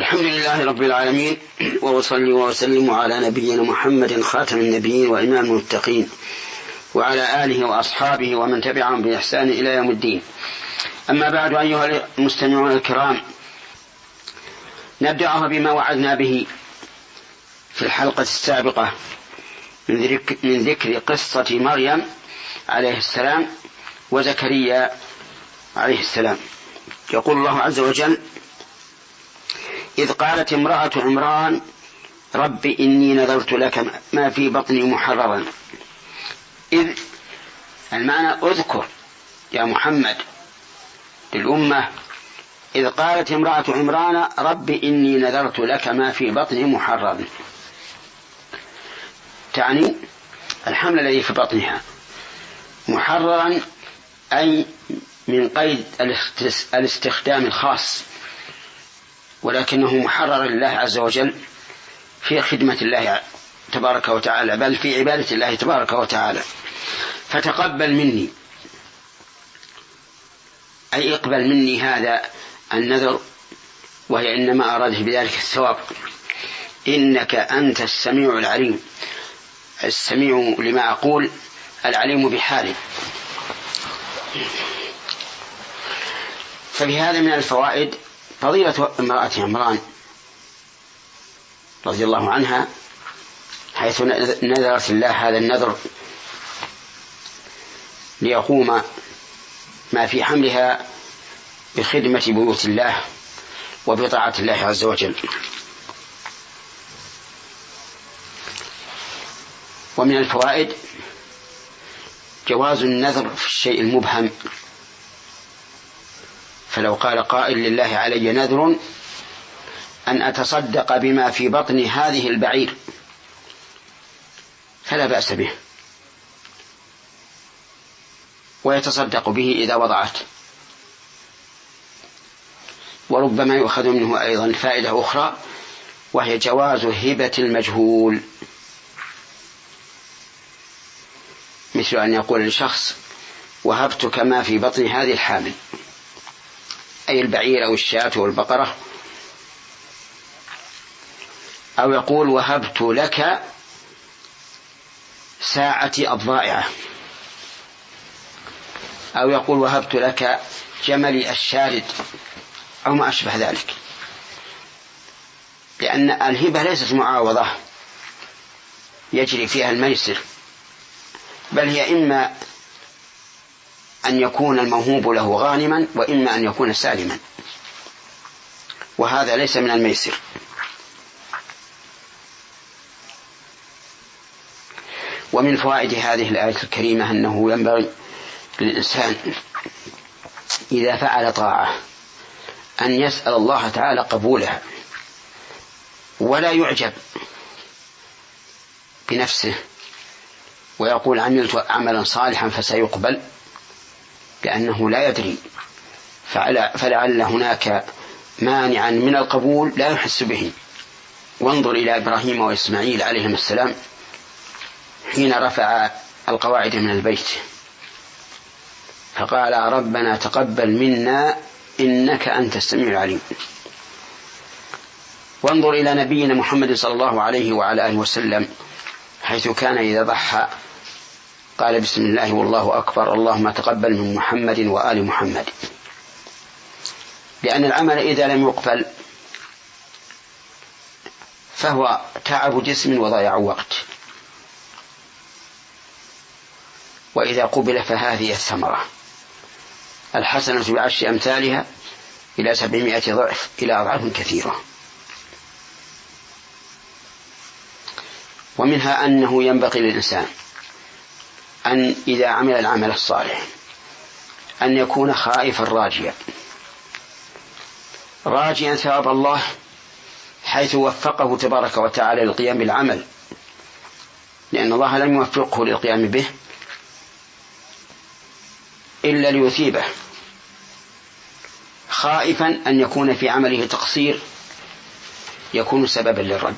الحمد لله رب العالمين، وصلي وسلم على نبينا محمد خاتم النبيين وإمام المتقين وعلى آله وأصحابه ومن تبعهم بإحسان إلى يوم الدين. أما بعد، أيها المستمعون الكرام، نبدأها بما وعدنا به في الحلقة السابقة من ذكر قصة مريم عليه السلام وزكريا عليه السلام. يقول الله عز وجل: إذ قالت امرأة عمران رب إني نذرت لك ما في بطني محررا. إذ المعنى أذكر يا محمد للأمة. إذ قالت امرأة عمران رب إني نذرت لك ما في بطني محررا، تعني الحمل الذي في بطنها، محررا أي من قيد الاستخدام الخاص، ولكنه محرر لله عز وجل في خدمة الله تبارك وتعالى، بل في عبادة الله تبارك وتعالى. فتقبل مني، أي اقبل مني هذا النذر، وهي إنما أراده بذلك الثواب. إنك أنت السميع العليم، السميع لما أقول، العليم بحالي. فبهذا من الفوائد فضيلة امرأة عمران رضي الله عنها، حيث نذرت الله هذا النذر ليقوم ما في حملها بخدمة بيوت الله وبطاعة الله عز وجل. ومن الفوائد جواز النذر في الشيء المبهم. فلو قال قائل: لله علي نذر أن أتصدق بما في بطن هذه البعير، فلا بأس به، ويتصدق به إذا وضعت. وربما يؤخذ منه أيضا فائدة أخرى، وهي جواز هبة المجهول، مثل أن يقول لشخص: وهبتك ما في بطن هذه الحامل، أي البعير أو الشاة أو البقرة. أو يقول: وهبت لك ساعتي الضائعة. أو يقول: وهبت لك جملي الشارد، أو ما أشبه ذلك، لأن الهبة ليست معاوضة يجري فيها الميسر، بل هي إما أن يكون الموهوب له غانما، وإما أن يكون سالما، وهذا ليس من الميسر. ومن فوائد هذه الآية الكريمة أنه ينبغي للإنسان إذا فعل طاعة أن يسأل الله تعالى قبولها، ولا يعجب بنفسه ويقول: عملت عملا صالحا فسيقبل، لأنه لا يدري، فلعل هناك مانعا من القبول لا يحس به. وانظر إلى إبراهيم وإسماعيل عليهم السلام حين رفع القواعد من البيت، فقال: ربنا تقبل منا إنك أنت السميع العليم. وانظر إلى نبينا محمد صلى الله عليه وعلى آله وسلم، حيث كان إذا ضحى قال: بسم الله والله أكبر، اللهم تقبل من محمد وآل محمد. لأن العمل إذا لم يقبل فهو تعب جسم وضياع وقت، وإذا قبل فهذه الثمرة الحسنة بعشر أمثالها إلى 700 ضعف، إلى أضعاف كثيرة. ومنها أنه ينبغي للإنسان أن إذا عمل العمل الصالح أن يكون خائفا راجيا ثواب الله، حيث وفقه تبارك وتعالى للقيام بالعمل، لأن الله لم يوفقه للقيام به إلا ليثيبه، خائفا أن يكون في عمله تقصير يكون سببا للرد.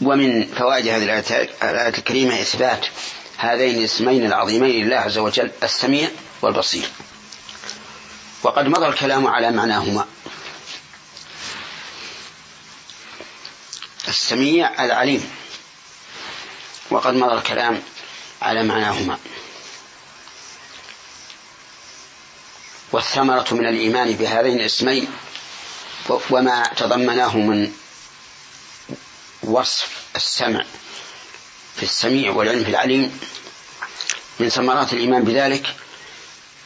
ومن فوائد هذه الآية الكريمة إثبات هذين الاسمين العظيمين لله عز وجل: السميع والبصير. وقد مضى الكلام على معناهما. السميع العليم، وقد مضى الكلام على معناهما. والثمرة من الإيمان بهذين الاسمين وما تضمناه من وصف السمع في السميع والعلم في العليم من ثمرات الإيمان بذلك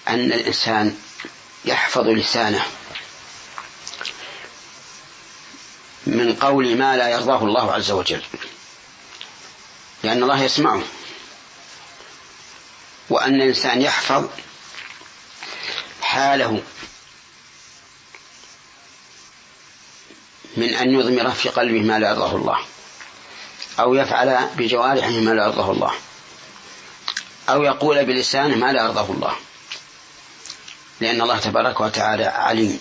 أن الإنسان يحفظ لسانه من قول ما لا يرضاه الله عز وجل، لأن الله يسمعه، وأن الإنسان يحفظ حاله من أن يضمر في قلبه ما لا يرضاه الله، أو يفعل بجوارحه ما لا يرضاه الله، أو يقول بلسانه ما لا يرضاه الله، لأن الله تبارك وتعالى عليم.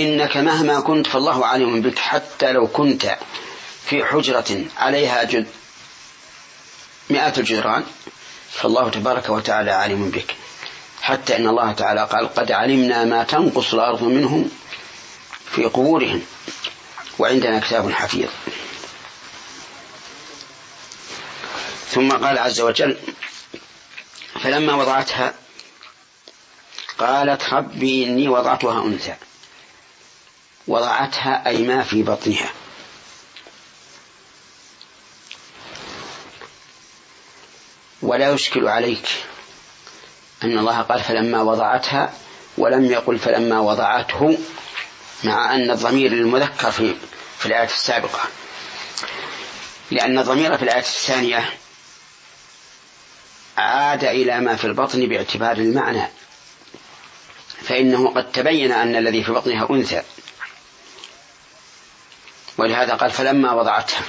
إنك مهما كنت فالله عليم بك، حتى لو كنت في حجرة عليها مئات الجدران فالله تبارك وتعالى عليم بك، حتى إن الله تعالى قال قد علمنا ما تنقص الأرض منهم في قبورهم وعندنا كتاب حفيظ. ثم قال عز وجل فلما وضعتها قالت ربي إني وضعتها أنثى، وضعتها أي ما في بطنها، ولا يشكل عليك أن الله قال فلما وضعتها ولم يقل فلما وضعته، مع أن الضمير المذكر في الآية السابقة، لأن الضمير في الآية الثانية عاد إلى ما في البطن باعتبار المعنى، فإنه قد تبين أن الذي في بطنها أنثى، ولهذا قال فلما وضعتها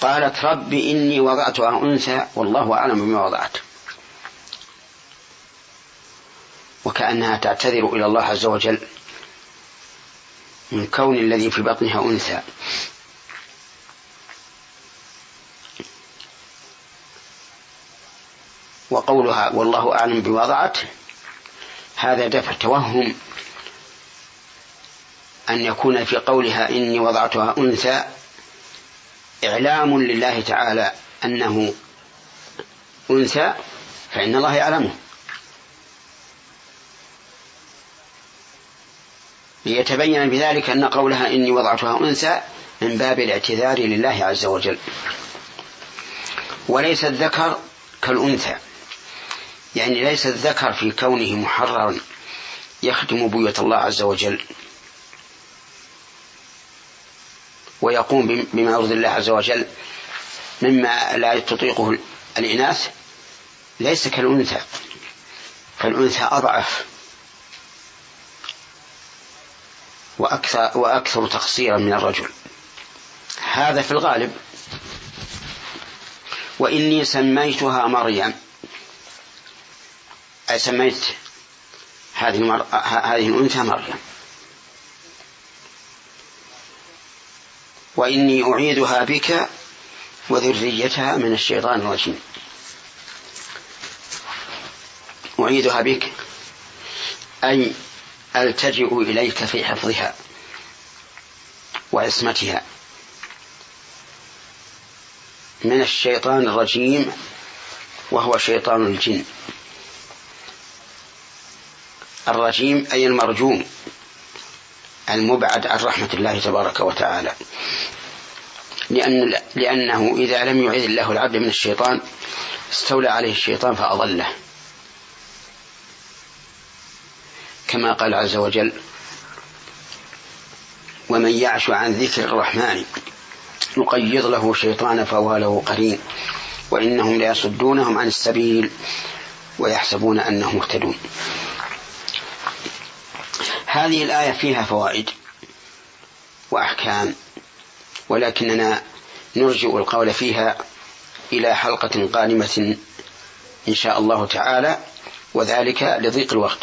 قالت رب إني وضعتها أنثى والله أعلم بما وضعت، وكأنها تعتذر إلى الله عز وجل من كون الذي في بطنها أنثى. وقولها والله أعلم بما وضعت هذا دفع توهم أن يكون في قولها إني وضعتها أنثى إعلام لله تعالى أنه أنثى، فإن الله يعلمه، ليتبين بذلك أن قولها إني وضعتها أنثى من باب الاعتذار لله عز وجل. وليس الذكر كالأنثى، يعني ليس الذكر في كونه محرر يخدم بيوت الله عز وجل ويقوم بما يرضي الله عز وجل مما لا تطيقه الإناث، ليس كالأنثى، فالأنثى أضعف وأكثر تقصيرا من الرجل، هذا في الغالب. وإني سميتها مريم، أي سميت هذه الأنثى مريم، وإني أعيدها بك وذريتها من الشيطان الرجيم. أعيدها بك أي ألتجئ إليك في حفظها وعصمتها من الشيطان الرجيم، وهو شيطان الجن. الرجيم أي المرجوم المبعد عن رحمة الله تبارك وتعالى، لأنه إذا لم يعيذ الله العبد من الشيطان استولى عليه الشيطان فأضله، كما قال عز وجل ومن يعش عن ذكر الرحمن نقيض له شيطانا فهو له قرين وإنهم ليصدونهم عن السبيل ويحسبون أنهم مهتدون. هذه الآية فيها فوائد وأحكام، ولكننا نرجع القول فيها إلى حلقة قادمة إن شاء الله تعالى، وذلك لضيق الوقت.